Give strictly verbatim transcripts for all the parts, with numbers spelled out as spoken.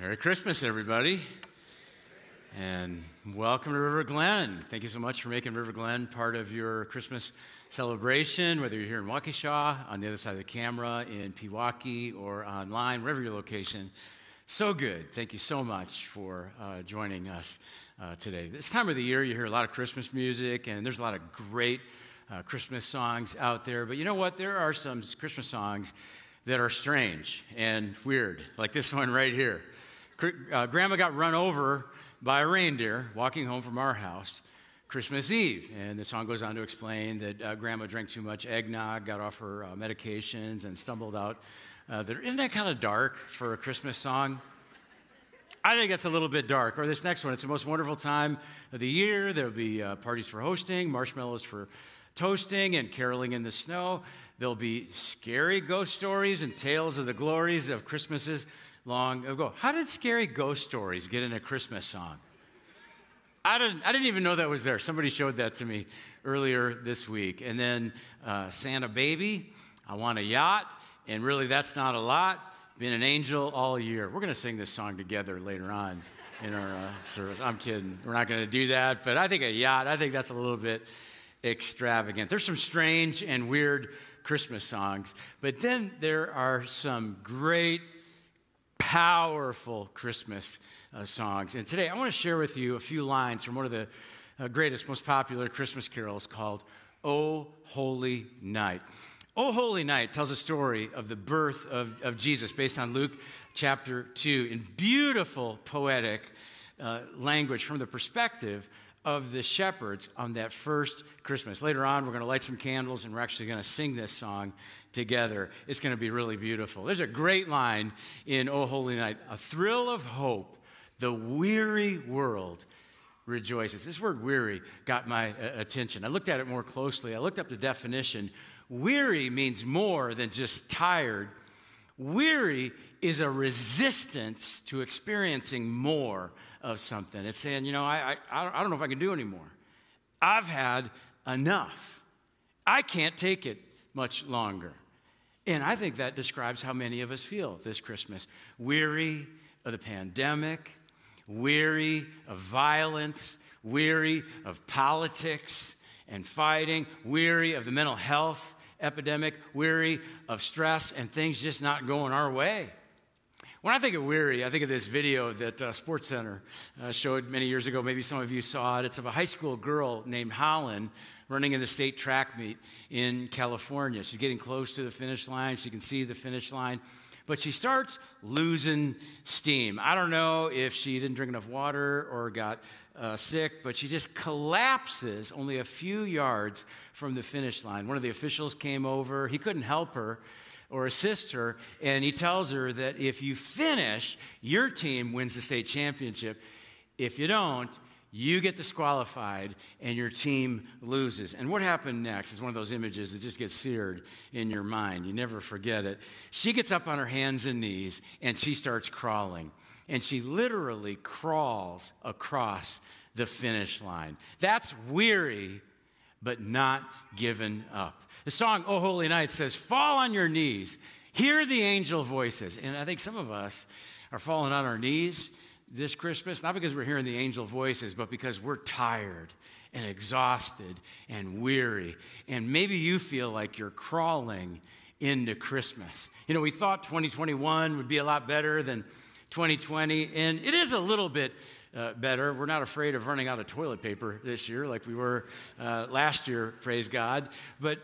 Merry Christmas, everybody, and welcome to River Glen. Thank you so much for making River Glen part of your Christmas celebration, whether you're here in Waukesha, on the other side of the camera, in Pewaukee, or online, wherever your location. So good. Thank you so much for uh, joining us uh, today. This time of the year, you hear a lot of Christmas music, and there's a lot of great uh, Christmas songs out there, but you know what? There are some Christmas songs that are strange and weird, like this one right here. Uh, Grandma got run over by a reindeer walking home from our house Christmas Eve. And the song goes on to explain that uh, Grandma drank too much eggnog, got off her uh, medications, and stumbled out. Uh, there. Isn't that kind of dark for a Christmas song? I think that's a little bit dark. Or this next one, it's the most wonderful time of the year. There'll be uh, parties for hosting, marshmallows for toasting, and caroling in the snow. There'll be scary ghost stories and tales of the glories of Christmases long ago. How did scary ghost stories get in a Christmas song? I didn't, I didn't even know that was there. Somebody showed that to me earlier this week. And then uh, Santa Baby, I Want a Yacht, and really that's not a lot. Been an angel all year. We're going to sing this song together later on in our uh, service. I'm kidding. We're not going to do that, but I think a yacht, I think that's a little bit extravagant. There's some strange and weird Christmas songs, but then there are some great powerful Christmas uh, songs. And today I want to share with you a few lines from one of the uh, greatest, most popular Christmas carols called O Holy Night. O Holy Night tells a story of the birth of, of Jesus based on Luke chapter two in beautiful poetic uh, language from the perspective of the shepherds on that first Christmas. Later on, we're going to light some candles, and we're actually going to sing this song together. It's going to be really beautiful. There's a great line in O Holy Night, a thrill of hope, the weary world rejoices. This word weary got my uh, attention. I looked at it more closely. I looked up the definition. Weary means more than just tired. Weary is a resistance to experiencing more of something. It's saying, you know, I, I, I don't know if I can do anymore. I've had enough. I can't take it much longer. And I think that describes how many of us feel this Christmas. Weary of the pandemic, weary of violence, weary of politics and fighting, weary of the mental health epidemic, weary of stress and things just not going our way. When I think of weary, I think of this video that uh, Sports Center uh, showed many years ago. Maybe some of you saw it. It's of a high school girl named Holland running in the state track meet in California. She's getting close to the finish line. She can see the finish line, but she starts losing steam. I don't know if she didn't drink enough water or got uh, sick, but she just collapses only a few yards from the finish line. One of the officials came over. He couldn't help her or assist her, and he tells her that if you finish, your team wins the state championship. If you don't, you get disqualified and your team loses. And what happened next is one of those images that just gets seared in your mind. You never forget it. She gets up on her hands and knees and she starts crawling, and she literally crawls across the finish line. That's weary, but not given up. The song, O Holy Night, says, fall on your knees, hear the angel voices. And I think some of us are falling on our knees this Christmas, not because we're hearing the angel voices, but because we're tired and exhausted and weary. And maybe you feel like you're crawling into Christmas. You know, we thought twenty twenty-one would be a lot better than twenty twenty, and it is a little bit Uh, better. We're not afraid of running out of toilet paper this year like we were uh, last year, praise God. But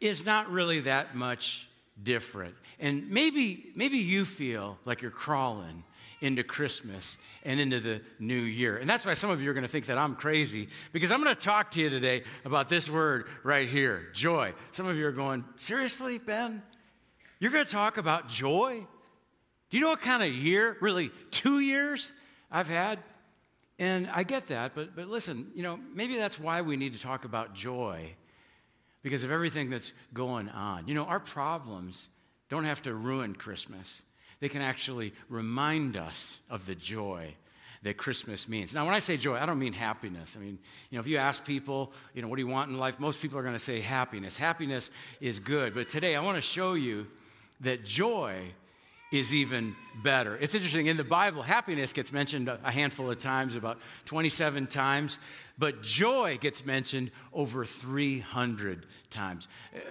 it's not really that much different. And maybe, maybe you feel like you're crawling into Christmas and into the new year. And that's why some of you are going to think that I'm crazy, because I'm going to talk to you today about this word right here, joy. Some of you are going, seriously, Ben? You're going to talk about joy? Do you know what kind of year, really two years I've had? And I get that, but, but listen, you know, maybe that's why we need to talk about joy, because of everything that's going on. You know, our problems don't have to ruin Christmas. They can actually remind us of the joy that Christmas means. Now, when I say joy, I don't mean happiness. I mean, you know, if you ask people, you know, what do you want in life? Most people are going to say happiness. Happiness is good. But today I want to show you that joy is even better. It's interesting, in the Bible, happiness gets mentioned a handful of times, about twenty-seven times, but joy gets mentioned over three hundred times.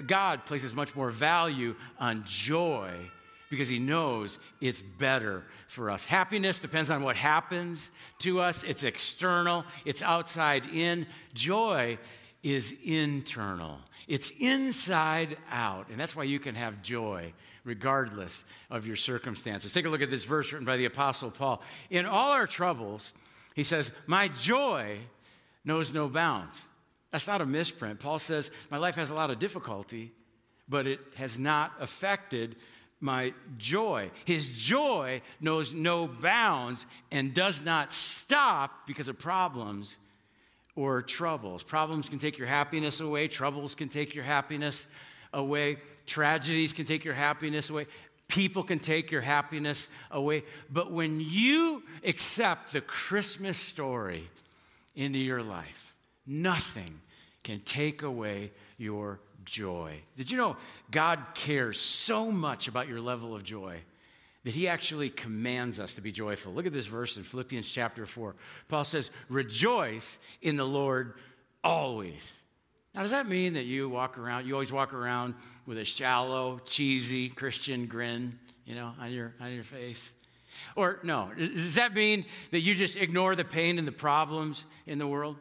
God places much more value on joy because he knows it's better for us. Happiness depends on what happens to us. It's external, it's outside in. Joy is internal. It's inside out, and that's why you can have joy regardless of your circumstances. Take a look at this verse written by the Apostle Paul. In all our troubles, he says, my joy knows no bounds. That's not a misprint. Paul says, my life has a lot of difficulty, but it has not affected my joy. His joy knows no bounds and does not stop because of problems or troubles. Problems can take your happiness away. Troubles can take your happiness away. Tragedies can take your happiness away. People can take your happiness away. But when you accept the Christmas story into your life, nothing can take away your joy. Did you know God cares so much about your level of joy that he actually commands us to be joyful? Look at this verse in Philippians chapter four. Paul says, rejoice in the Lord always. Now, does that mean that you walk around, you always walk around with a shallow, cheesy Christian grin, you know, on your, on your face? Or no, does that mean that you just ignore the pain and the problems in the world?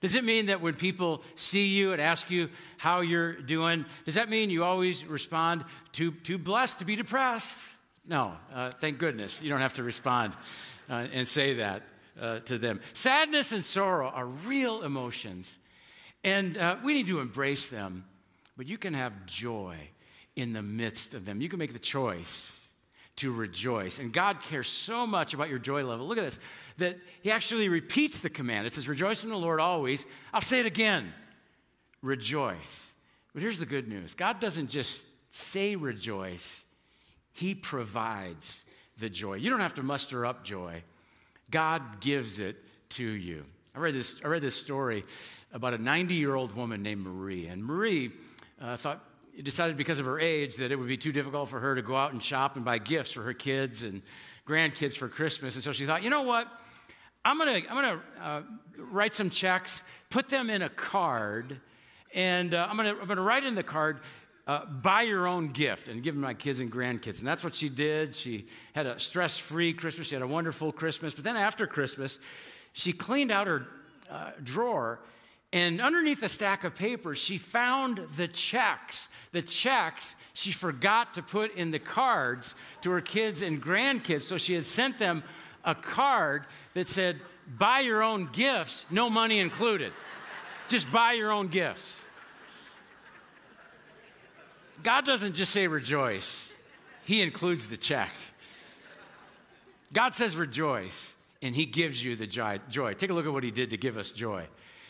Does it mean that when people see you and ask you how you're doing, does that mean you always respond too, too blessed to be depressed? No, uh, thank goodness you don't have to respond uh, and say that uh, to them. Sadness and sorrow are real emotions, and uh, we need to embrace them, but you can have joy in the midst of them. You can make the choice to rejoice. And God cares so much about your joy level. Look at this, that he actually repeats the command. It says, rejoice in the Lord always. I'll say it again, rejoice. But here's the good news. God doesn't just say rejoice. He provides the joy. You don't have to muster up joy. God gives it to you. I read this, I read this story about a ninety-year-old woman named Marie. And Marie uh, thought, decided because of her age that it would be too difficult for her to go out and shop and buy gifts for her kids and grandkids for Christmas. And so she thought, you know what? I'm going to I'm gonna, uh, write some checks, put them in a card, and uh, I'm going to I'm gonna write in the card, Uh, buy your own gift, and give them my kids and grandkids. And that's what she did. She had a stress-free Christmas. She had a wonderful Christmas. But then after Christmas, she cleaned out her uh, drawer, and underneath a stack of papers, she found the checks, the checks she forgot to put in the cards to her kids and grandkids. So she had sent them a card that said, buy your own gifts, no money included. Just buy your own gifts. God doesn't just say rejoice. He includes the check. God says rejoice, and he gives you the joy. Take a look at what he did to give us joy.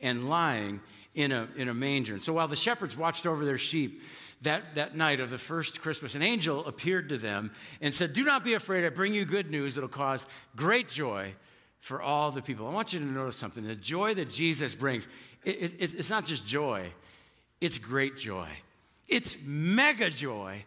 and lying in a, in a manger. And so while the shepherds watched over their sheep that, that night of the first Christmas, an angel appeared to them and said, do not be afraid. I bring you good news that will cause great joy for all the people. I want you to notice something. The joy that Jesus brings, it, it, it's not just joy. It's great joy. It's mega joy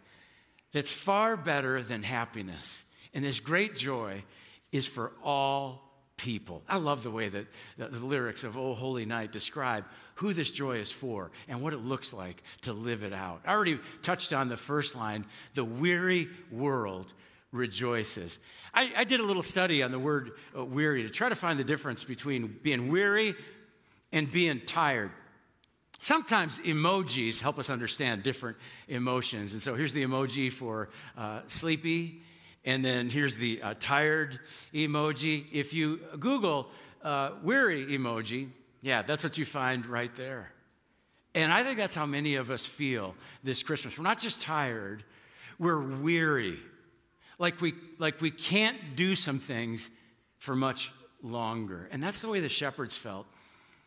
that's far better than happiness. And this great joy is for all people. I love the way that the, the lyrics of O Holy Night describe who this joy is for and what it looks like to live it out. I already touched on the first line, the weary world rejoices. I, I did a little study on the word uh, weary to try to find the difference between being weary and being tired. Sometimes emojis help us understand different emotions. And so here's the emoji for uh, sleepy, and then here's the uh, tired emoji. If you Google uh, weary emoji, yeah, that's what you find right there. And I think that's how many of us feel this Christmas. We're not just tired, we're weary. like we, like we can't do some things for much longer. And that's the way the shepherds felt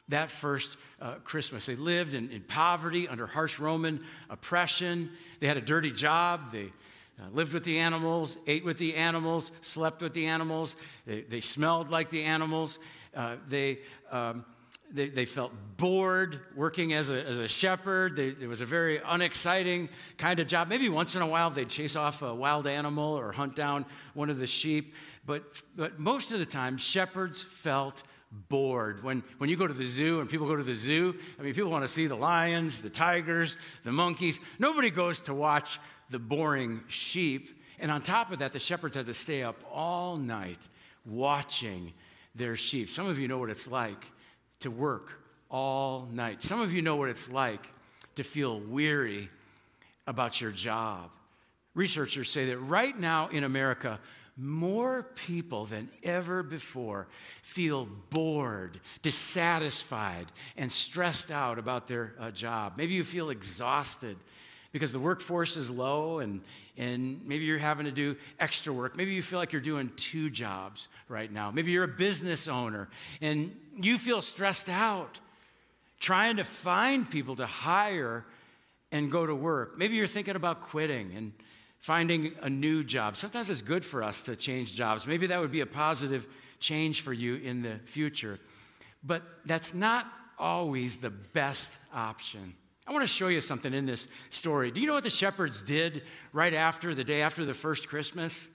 that first uh, Christmas. They lived in, in poverty under harsh Roman oppression. They had a dirty job. They uh, lived with the animals, ate with the animals, slept with the animals. They, they smelled like the animals. Uh, they, um, they, they felt bored working as a, as a shepherd. They, it was a very unexciting kind of job. Maybe once in a while they'd chase off a wild animal or hunt down one of the sheep. But, but most of the time, shepherds felt bored. When, when you go to the zoo and people go to the zoo, I mean, people want to see the lions, the tigers, the monkeys. Nobody goes to watch the boring sheep. And on top of that, the shepherds had to stay up all night watching their sheep. Some of you know what it's like to work all night. Some of you know what it's like to feel weary about your job. Researchers say that right now in America, more people than ever before feel bored, dissatisfied, and stressed out about their uh, job. Maybe you feel exhausted because the workforce is low and, and maybe you're having to do extra work. Maybe you feel like you're doing two jobs right now. Maybe you're a business owner and you feel stressed out trying to find people to hire and go to work. Maybe you're thinking about quitting and finding a new job. Sometimes it's good for us to change jobs. Maybe that would be a positive change for you in the future. But that's not always the best option. I want to show you something in this story. Do you know what the shepherds did right after, the day after the first Christmas?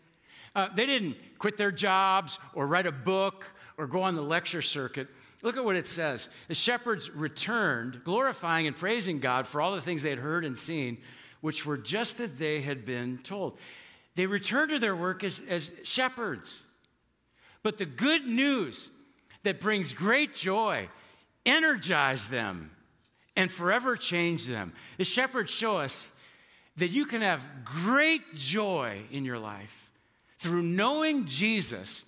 Uh, they didn't quit their jobs or write a book or go on the lecture circuit. Look at what it says. The shepherds returned, glorifying and praising God for all the things they had heard and seen, which were just as they had been told. They returned to their work as, as shepherds. But the good news that brings great joy energized them and forever changed them. The shepherds show us that you can have great joy in your life through knowing Jesus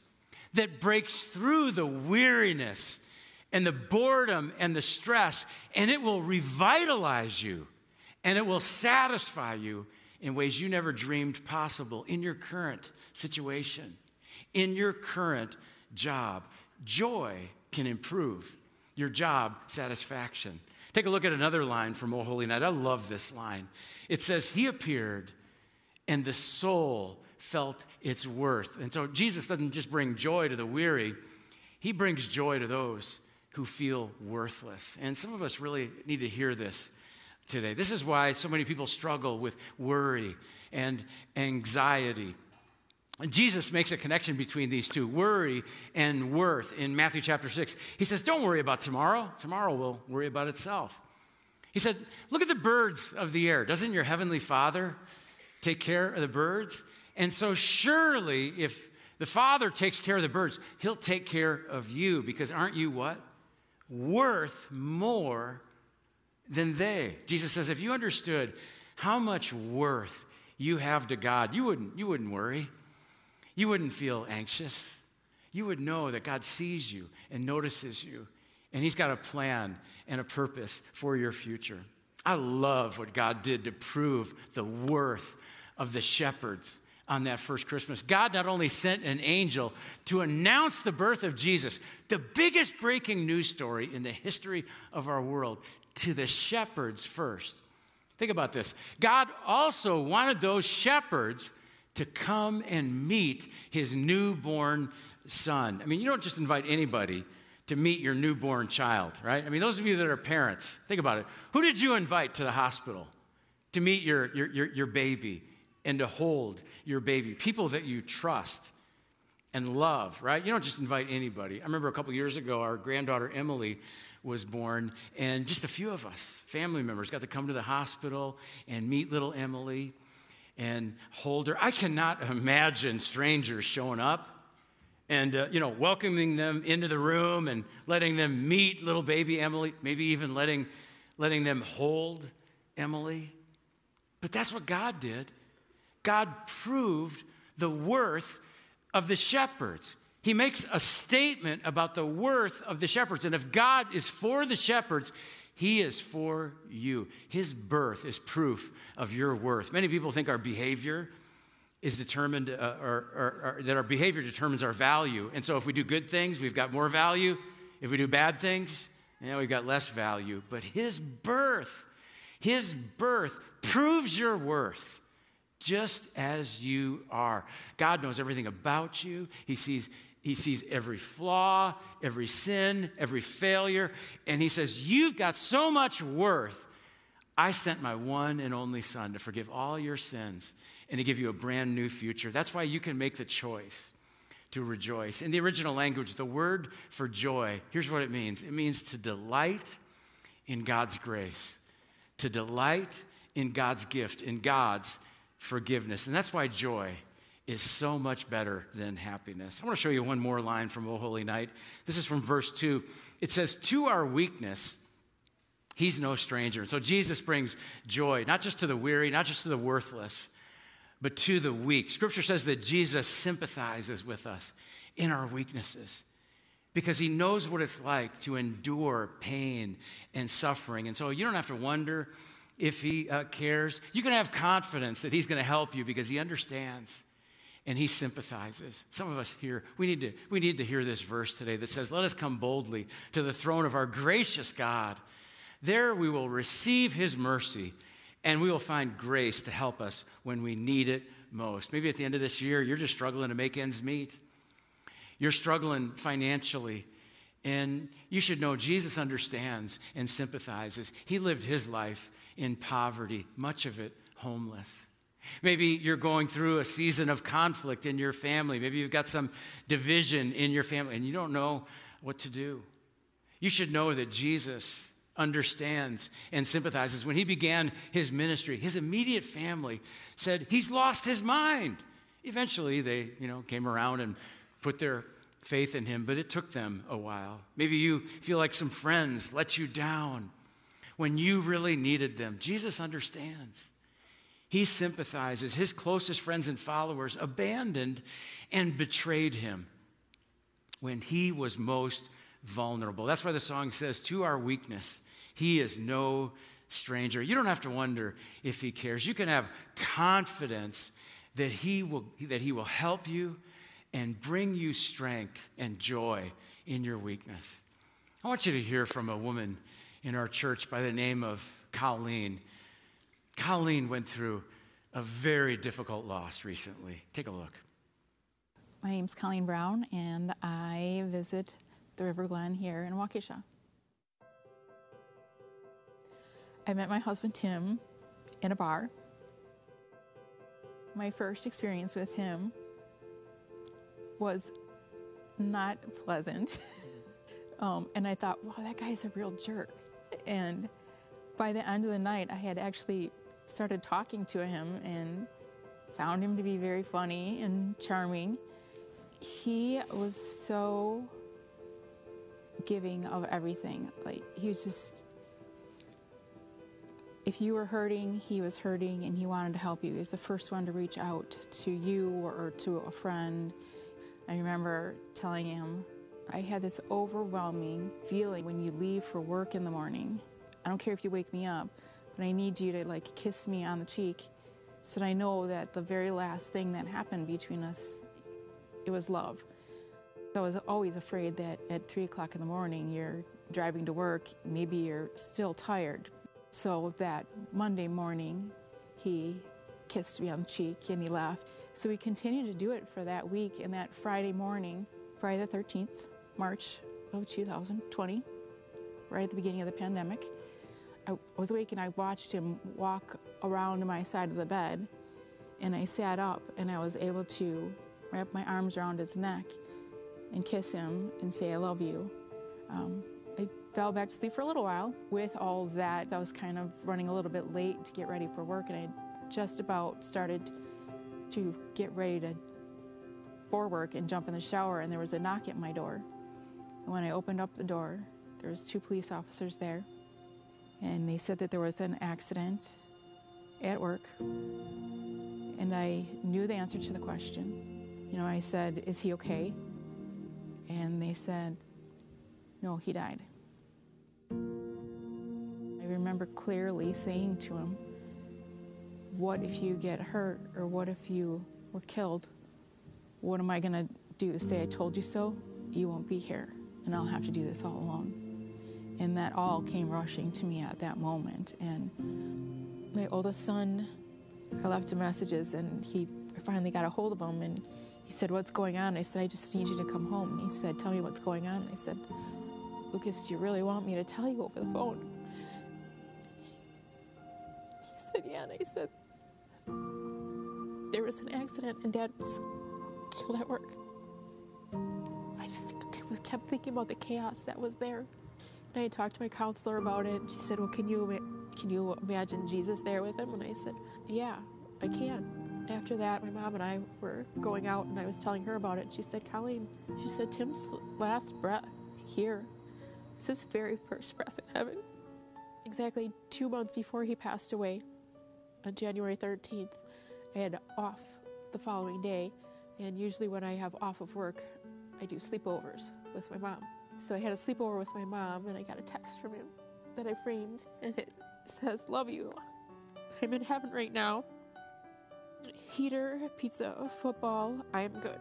that breaks through the weariness and the boredom and the stress, and it will revitalize you. And it will satisfy you in ways you never dreamed possible in your current situation, in your current job. Joy can improve your job satisfaction. Take a look at another line from O Holy Night. I love this line. It says, he appeared and the soul felt its worth. And so Jesus doesn't just bring joy to the weary. He brings joy to those who feel worthless. And some of us really need to hear this today. This is why so many people struggle with worry and anxiety. And Jesus makes a connection between these two, worry and worth, in Matthew chapter six. He says, don't worry about tomorrow. Tomorrow will worry about itself. He said, look at the birds of the air. Doesn't your heavenly Father take care of the birds? And so surely if the Father takes care of the birds, he'll take care of you, because aren't you what? Worth more than they. Jesus says, if you understood how much worth you have to God, you wouldn't, you wouldn't worry. You wouldn't feel anxious. You would know that God sees you and notices you, and he's got a plan and a purpose for your future. I love what God did to prove the worth of the shepherds on that first Christmas. God not only sent an angel to announce the birth of Jesus, the biggest breaking news story in the history of our world, to the shepherds first. Think about this. God also wanted those shepherds to come and meet his newborn son. I mean, you don't just invite anybody to meet your newborn child, right? I mean, those of you that are parents, think about it. Who did you invite to the hospital to meet your, your, your, your baby and to hold your baby? People that you trust and love, right? You don't just invite anybody. I remember a couple years ago, our granddaughter Emily was born, and just a few of us, family members, got to come to the hospital and meet little Emily and hold her. I cannot imagine strangers showing up and, uh, you know, welcoming them into the room and letting them meet little baby Emily, maybe even letting, letting them hold Emily. But that's what God did. God proved the worth of the shepherds. He makes a statement about the worth of the shepherds. And if God is for the shepherds, he is for you. His birth is proof of your worth. Many people think our behavior is determined, uh, or, or, or that our behavior determines our value. And so if we do good things, we've got more value. If we do bad things, yeah, we've got less value. But his birth, his birth proves your worth just as you are. God knows everything about you. He sees He sees every flaw, every sin, every failure, and he says, you've got so much worth. I sent my one and only son to forgive all your sins and to give you a brand new future. That's why you can make the choice to rejoice. In the original language, the word for joy, here's what it means. It means to delight in God's grace, to delight in God's gift, in God's forgiveness. And that's why joy is so much better than happiness. I want to show you one more line from O Holy Night. This is from verse two. It says, to our weakness, he's no stranger. So Jesus brings joy, not just to the weary, not just to the worthless, but to the weak. Scripture says that Jesus sympathizes with us in our weaknesses because he knows what it's like to endure pain and suffering. And so you don't have to wonder if he uh, cares. You can have confidence that he's going to help you because he understands. And he sympathizes. Some of us here, we need to, we need to hear this verse today that says, let us come boldly to the throne of our gracious God. There we will receive his mercy, and we will find grace to help us when we need it most. Maybe at the end of this year, you're just struggling to make ends meet. You're struggling financially, and you should know Jesus understands and sympathizes. He lived his life in poverty, much of it homeless. Maybe you're going through a season of conflict in your family. Maybe you've got some division in your family and you don't know what to do. You should know that Jesus understands and sympathizes. When he began his ministry, his immediate family said, he's lost his mind. Eventually they, you know, came around and put their faith in him, but it took them a while. Maybe you feel like some friends let you down when you really needed them. Jesus understands. He sympathizes. His closest friends and followers abandoned and betrayed him when he was most vulnerable. That's why the song says, to our weakness, he is no stranger. You don't have to wonder if he cares. You can have confidence that he will, that he will help you and bring you strength and joy in your weakness. I want you to hear from a woman in our church by the name of Colleen. Colleen went through a very difficult loss recently. Take a look. My name's Colleen Brown, and I visit the River Glen here in Waukesha. I met my husband, Tim, in a bar. My first experience with him was not pleasant. um, and I thought, wow, that guy's a real jerk. And by the end of the night, I had actually started talking to him and found him to be very funny and charming. He was so giving of everything. Like, he was just, if you were hurting, he was hurting and he wanted to help you. He was the first one to reach out to you or to a friend. I remember telling him, I had this overwhelming feeling when you leave for work in the morning. I don't care if you wake me up, but I need you to like kiss me on the cheek so that I know that the very last thing that happened between us, it was love. So I was always afraid that at three o'clock in the morning, you're driving to work, maybe you're still tired. So that Monday morning, he kissed me on the cheek and he left. So we continued to do it for that week, and that Friday morning, Friday the thirteenth, March of two thousand twenty, right at the beginning of the pandemic, I was awake and I watched him walk around to my side of the bed, and I sat up and I was able to wrap my arms around his neck and kiss him and say, I love you. Um, I fell back to sleep for a little while. With all that, I was kind of running a little bit late to get ready for work, and I just about started to get ready to for work and jump in the shower, and there was a knock at my door. And when I opened up the door, there was two police officers there. And they said that there was an accident at work. And I knew the answer to the question. You know, I said, is he okay? And they said, no, he died. I remember clearly saying to him, what if you get hurt, or what if you were killed, what am I going to do? Say, I told you so? You won't be here, and I'll have to do this all alone. And that all came rushing to me at that moment. And my oldest son, I left him messages, and he I finally got a hold of him, and he said, what's going on? And I said, I just need you to come home. And he said, tell me what's going on. And I said, Lucas, do you really want me to tell you over the phone? He said, yeah. And I said, there was an accident, and Dad was killed at work. I just kept thinking about the chaos that was there. And I talked to my counselor about it. She said, well, can you, can you imagine Jesus there with him? And I said, yeah, I can. After that, my mom and I were going out, and I was telling her about it. She said, Colleen, she said, Tim's last breath here was his very first breath in heaven. Exactly two months before he passed away, on January thirteenth, I had off the following day, and usually when I have off of work, I do sleepovers with my mom. So I had a sleepover with my mom, and I got a text from him that I framed, and it says, love you. I'm in heaven right now. Heater, pizza, football, I am good.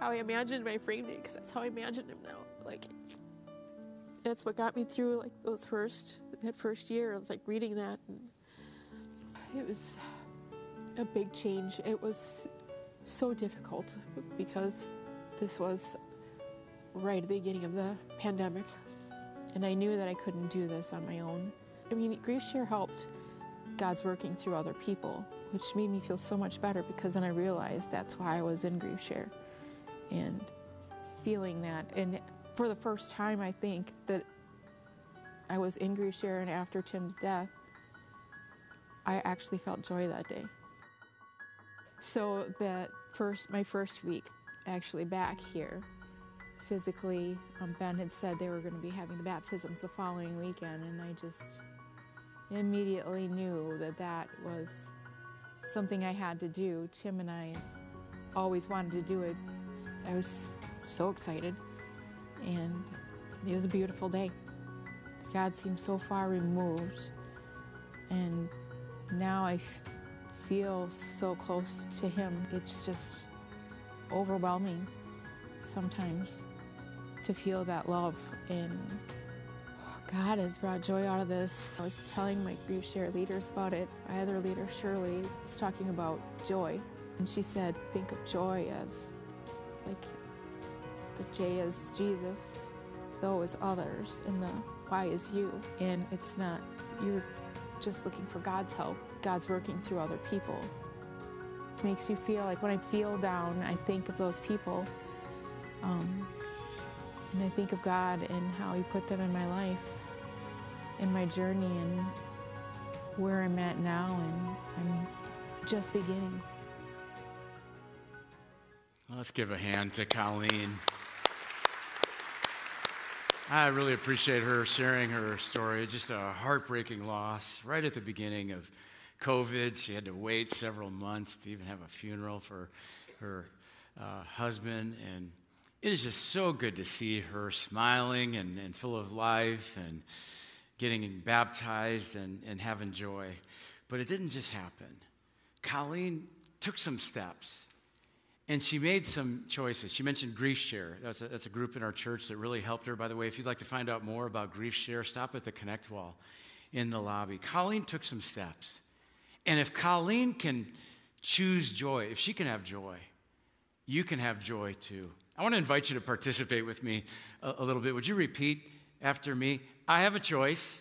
How I imagined him, I framed it, because that's how I imagined him now. Like, that's what got me through like those first, that first year. I was like reading that, and it was a big change. It was so difficult because this was right at the beginning of the pandemic, and I knew that I couldn't do this on my own. I mean, Grief Share helped God's working through other people, which made me feel so much better, because then I realized that's why I was in Grief Share, and feeling that. And for the first time, I think, that I was in Grief Share, and after Tim's death, I actually felt joy that day. So that first, my first week actually back here, physically, um, Ben had said they were going to be having the baptisms the following weekend, and I just immediately knew that that was something I had to do. Tim and I always wanted to do it. I was so excited, and it was a beautiful day. God seemed so far removed, and now I f feel so close to him. It's just overwhelming sometimes to feel that love, and God has brought joy out of this. I was telling my Grief Share leaders about it. My other leader, Shirley, was talking about joy, and she said, think of joy as like the J is Jesus, the O is others, and the Y is you. And it's not, you're just looking for God's help. God's working through other people. It makes you feel like, when I feel down, I think of those people, um, and I think of God and how he put them in my life, in my journey, and where I'm at now, and I'm just beginning. Let's give a hand to Colleen. I really appreciate her sharing her story. Just a heartbreaking loss right at the beginning of COVID. She had to wait several months to even have a funeral for her uh, husband. And it is just so good to see her smiling and, and full of life and getting baptized and, and having joy. But it didn't just happen. Colleen took some steps. And she made some choices. She mentioned Grief Share. That's a, that's a group in our church that really helped her. By the way, if you'd like to find out more about Grief Share, stop at the Connect Wall in the lobby. Colleen took some steps. And if Colleen can choose joy, if she can have joy, you can have joy too. I want to invite you to participate with me a, a little bit. Would you repeat after me? I have a choice.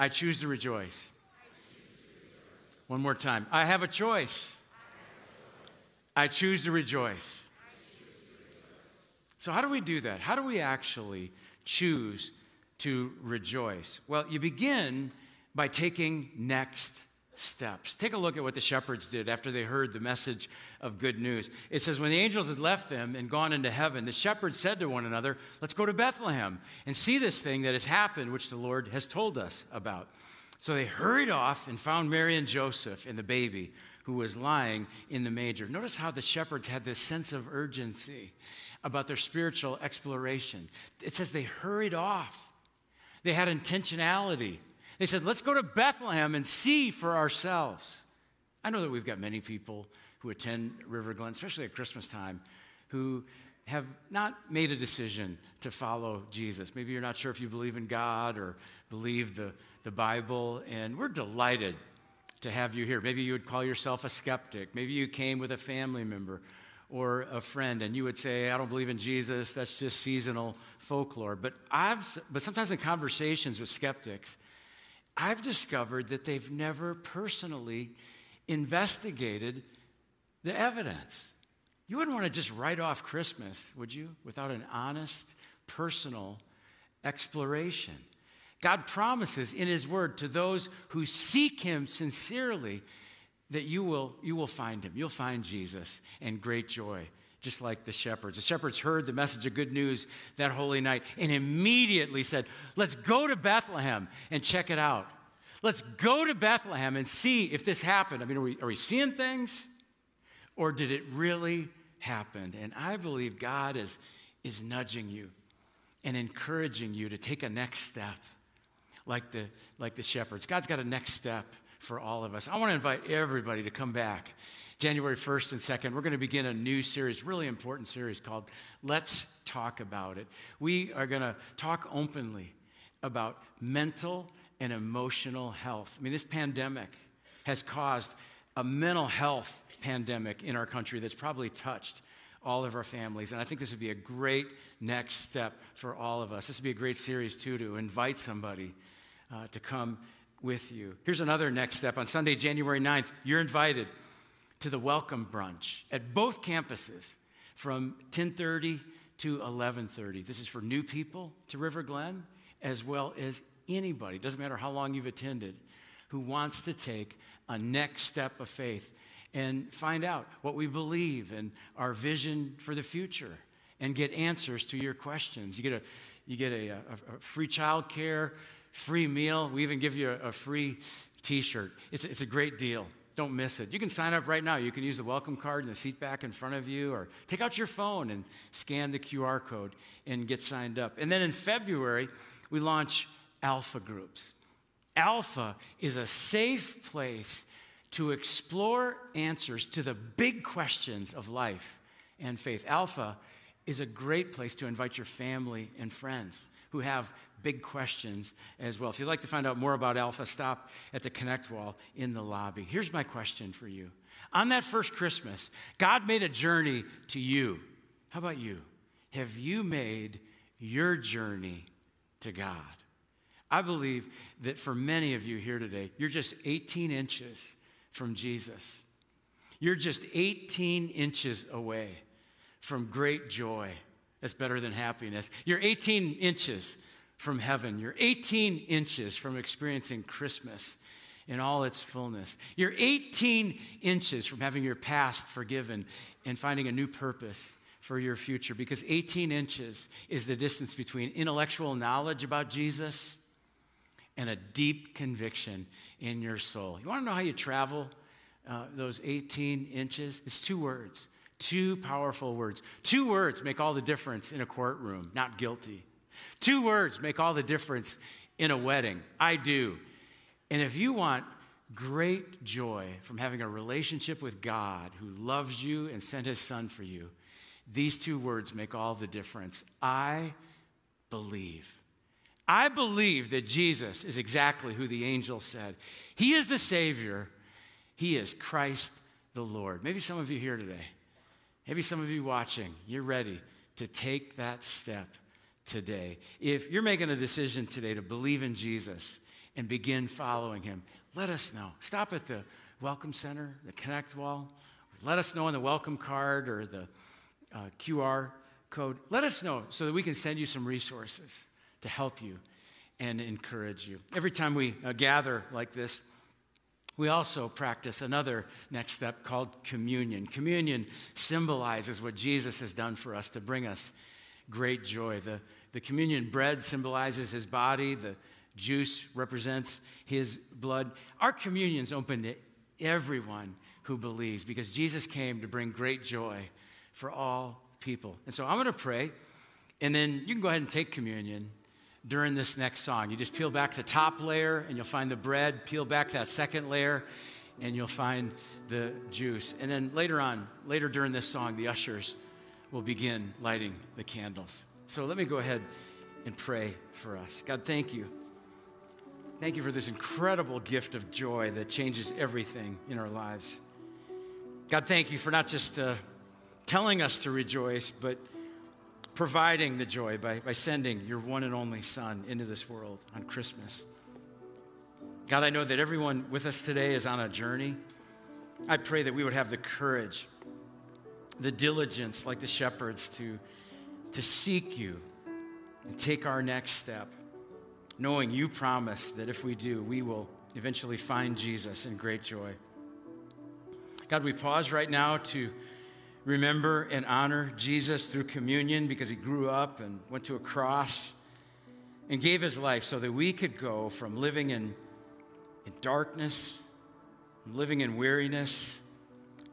I choose to rejoice. One more time. I have a choice. I choose to rejoice. So how do we do that? How do we actually choose to rejoice? Well, you begin by taking next steps. Take a look at what the shepherds did after they heard the message of good news. It says, when the angels had left them and gone into heaven, the shepherds said to one another, let's go to Bethlehem and see this thing that has happened, which the Lord has told us about. So they hurried off and found Mary and Joseph and the baby, who was lying in the manger. Notice how the shepherds had this sense of urgency about their spiritual exploration. It says they hurried off. They had intentionality. They said, let's go to Bethlehem and see for ourselves I know that we've got many people who attend River Glen, especially at Christmas time, who have not made a decision to follow Jesus. Maybe you're not sure if you believe in God or believe the, the Bible, and we're delighted to have you here. Maybe you would call yourself a skeptic. Maybe you came with a family member or a friend, and you would say, I don't believe in Jesus, that's just seasonal folklore. But I've, but sometimes in conversations with skeptics, I've discovered that they've never personally investigated the evidence. You wouldn't want to just write off Christmas, would you, without an honest, personal exploration? God promises in His Word to those who seek Him sincerely that you will, you will find Him. You'll find Jesus and great joy, just like the shepherds. The shepherds heard the message of good news that holy night and immediately said, let's go to Bethlehem and check it out. Let's go to Bethlehem and see if this happened. I mean, are we, are we seeing things? Or did it really happen? And I believe God is, is nudging you and encouraging you to take a next step like the, like the shepherds. God's got a next step for all of us. I want to invite everybody to come back January first and second. We're going to begin a new series, really important series called Let's Talk About It. We are going to talk openly about mental and emotional health. I mean, this pandemic has caused a mental health pandemic in our country that's probably touched all of our families. And I think this would be a great next step for all of us. This would be a great series, too, to invite somebody uh, to come with you. Here's another next step. On Sunday, January ninth, you're invited to the Welcome Brunch at both campuses from ten thirty to eleven thirty. This is for new people to River Glen, as well as anybody, doesn't matter how long you've attended, who wants to take a next step of faith and find out what we believe and our vision for the future and get answers to your questions. You get a you get a, a, a free childcare, free meal. We even give you a, a free T-shirt. It's, it's a great deal. Don't miss it. You can sign up right now. You can use the welcome card in the seat back in front of you, or take out your phone and scan the Q R code and get signed up. And then in February, we launch Alpha groups. Alpha is a safe place to explore answers to the big questions of life and faith. Alpha is a great place to invite your family and friends who have big questions as well. If you'd like to find out more about Alpha, stop at the Connect Wall in the lobby. Here's my question for you. On that first Christmas, God made a journey to you. How about you? Have you made your journey to God? I believe that for many of you here today, you're just eighteen inches from Jesus. You're just eighteen inches away from great joy. That's better than happiness. You're eighteen inches from heaven. You're eighteen inches from experiencing Christmas in all its fullness. You're eighteen inches from having your past forgiven and finding a new purpose for your future, because eighteen inches is the distance between intellectual knowledge about Jesus and a deep conviction in your soul. You want to know how you travel uh, those eighteen inches? It's two words, two powerful words. Two words make all the difference in a courtroom, not guilty. Two words make all the difference in a wedding, I do. And if you want great joy from having a relationship with God who loves you and sent His Son for you, these two words make all the difference. I believe. I believe that Jesus is exactly who the angel said. He is the Savior. He is Christ the Lord. Maybe some of you here today, maybe some of you watching, you're ready to take that step today. If you're making a decision today to believe in Jesus and begin following Him, let us know. Stop at the Welcome Center, the Connect Wall. Let us know on the welcome card or the uh, Q R code. Let us know so that we can send you some resources to help you and encourage you. Every time we uh, gather like this, we also practice another next step called communion. Communion symbolizes what Jesus has done for us to bring us great joy. The, the communion bread symbolizes His body. The juice represents His blood. Our communion's open to everyone who believes, because Jesus came to bring great joy for all people. And so I'm going to pray, and then you can go ahead and take communion during this next song. You just peel back the top layer and you'll find the bread. Peel back that second layer and you'll find the juice. And then later on, later during this song, the ushers will begin lighting the candles. So let me go ahead and pray for us. God, thank you. Thank you for this incredible gift of joy that changes everything in our lives. God, thank you for not just uh, telling us to rejoice, but providing the joy by, by sending your one and only Son into this world on Christmas. God, I know that everyone with us today is on a journey. I pray that we would have the courage, the diligence, like the shepherds, to, to seek you and take our next step, knowing you promise that if we do, we will eventually find Jesus in great joy. God, we pause right now to remember and honor Jesus through communion, because he grew up and went to a cross and gave his life so that we could go from living in, in darkness, living in weariness,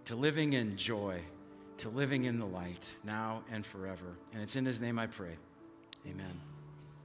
to living in joy, to living in the light, now and forever. And it's in his name I pray.